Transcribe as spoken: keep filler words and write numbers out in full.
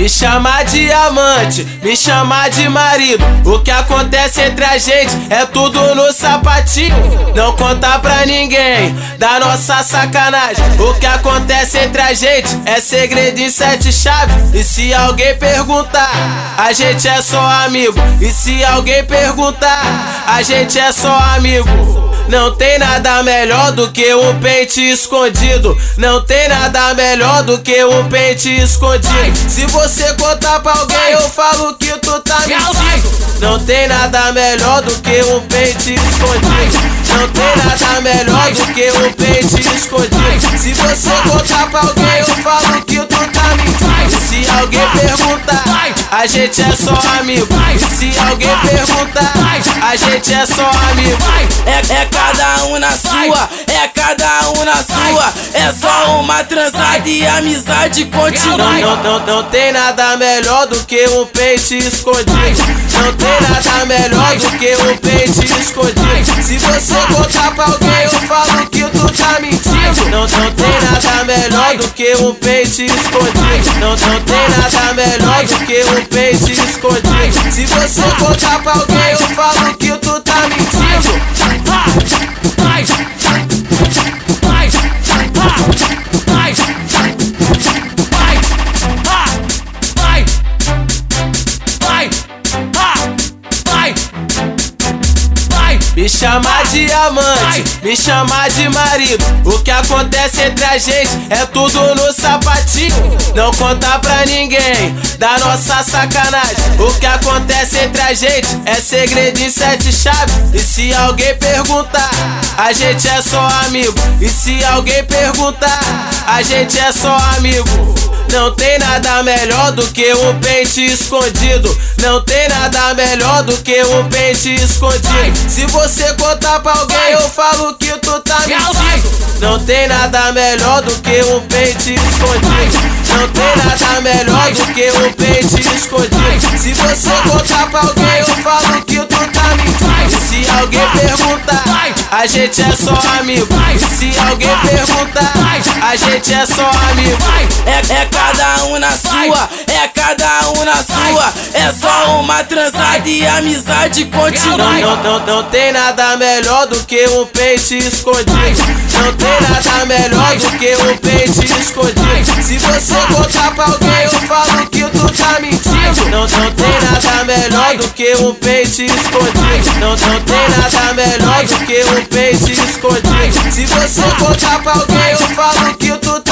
Me chamar de amante, me chamar de marido. O que acontece entre a gente é tudo no sapatinho. Não conta pra ninguém da nossa sacanagem. O que acontece entre a gente é segredo em sete chaves. E se alguém perguntar, a gente é só amigo. E se alguém perguntar, a gente é só amigo. Não tem nada melhor do que o pente escondido. Não tem nada melhor do que o pente escondido. Se você contar pra alguém, eu falo que tu tá mentindo. Não tem nada melhor do que o pente escondido. Não tem nada melhor do que o pente escondido. Se você contar pra alguém, eu falo que tu tá mentindo. Se alguém perguntar, a gente é só amigo. Se alguém perguntar, a gente é só amigo. É, é cada um na sua, é cada um na sua. É só uma transada e a amizade continua. Não, não, não, não tem nada melhor do que um peixe escondido. Não tem nada melhor do que um peixe escondido. Se você contar pra alguém, eu falo que tu tá mentindo. Não, não tem nada melhor do que um peixe escondido. Não, não tem nada melhor do que um peixe escondido. Se você contar pra alguém, eu falo que tu tá mentindo. Me chamar de amante, me chamar de marido. O que acontece entre a gente é tudo no sapatinho. Não conta pra ninguém da nossa sacanagem. O que acontece entre a gente é segredo em sete chaves. E se alguém perguntar, a gente é só amigo. E se alguém perguntar, a gente é só amigo. Não tem nada melhor do que um pente escondido. Não tem nada melhor do que um pente escondido. Se você contar pra alguém, eu falo que tu tá mentindo. Não tem nada melhor do que um pente escondido. Não tem nada melhor do que um pente escondido. Se você contar pra alguém, eu falo que tu tá mentindo. Se alguém perguntar, a gente é só amigo. Se alguém perguntar, a gente é só amigo. É, é cada um na sua, é cada um na sua. É só uma transada e a amizade continua. Não, não, não, não tem nada melhor do que um peixe escondido. Não tem nada melhor do que um peixe escondido. Se você contar pra alguém, eu falo que tu tá mentindo. Não, não tem nada melhor do que um peixe escondido. Não, não tem nada melhor do que um peixe escondido. Se você contar pra alguém, eu falo que tu tá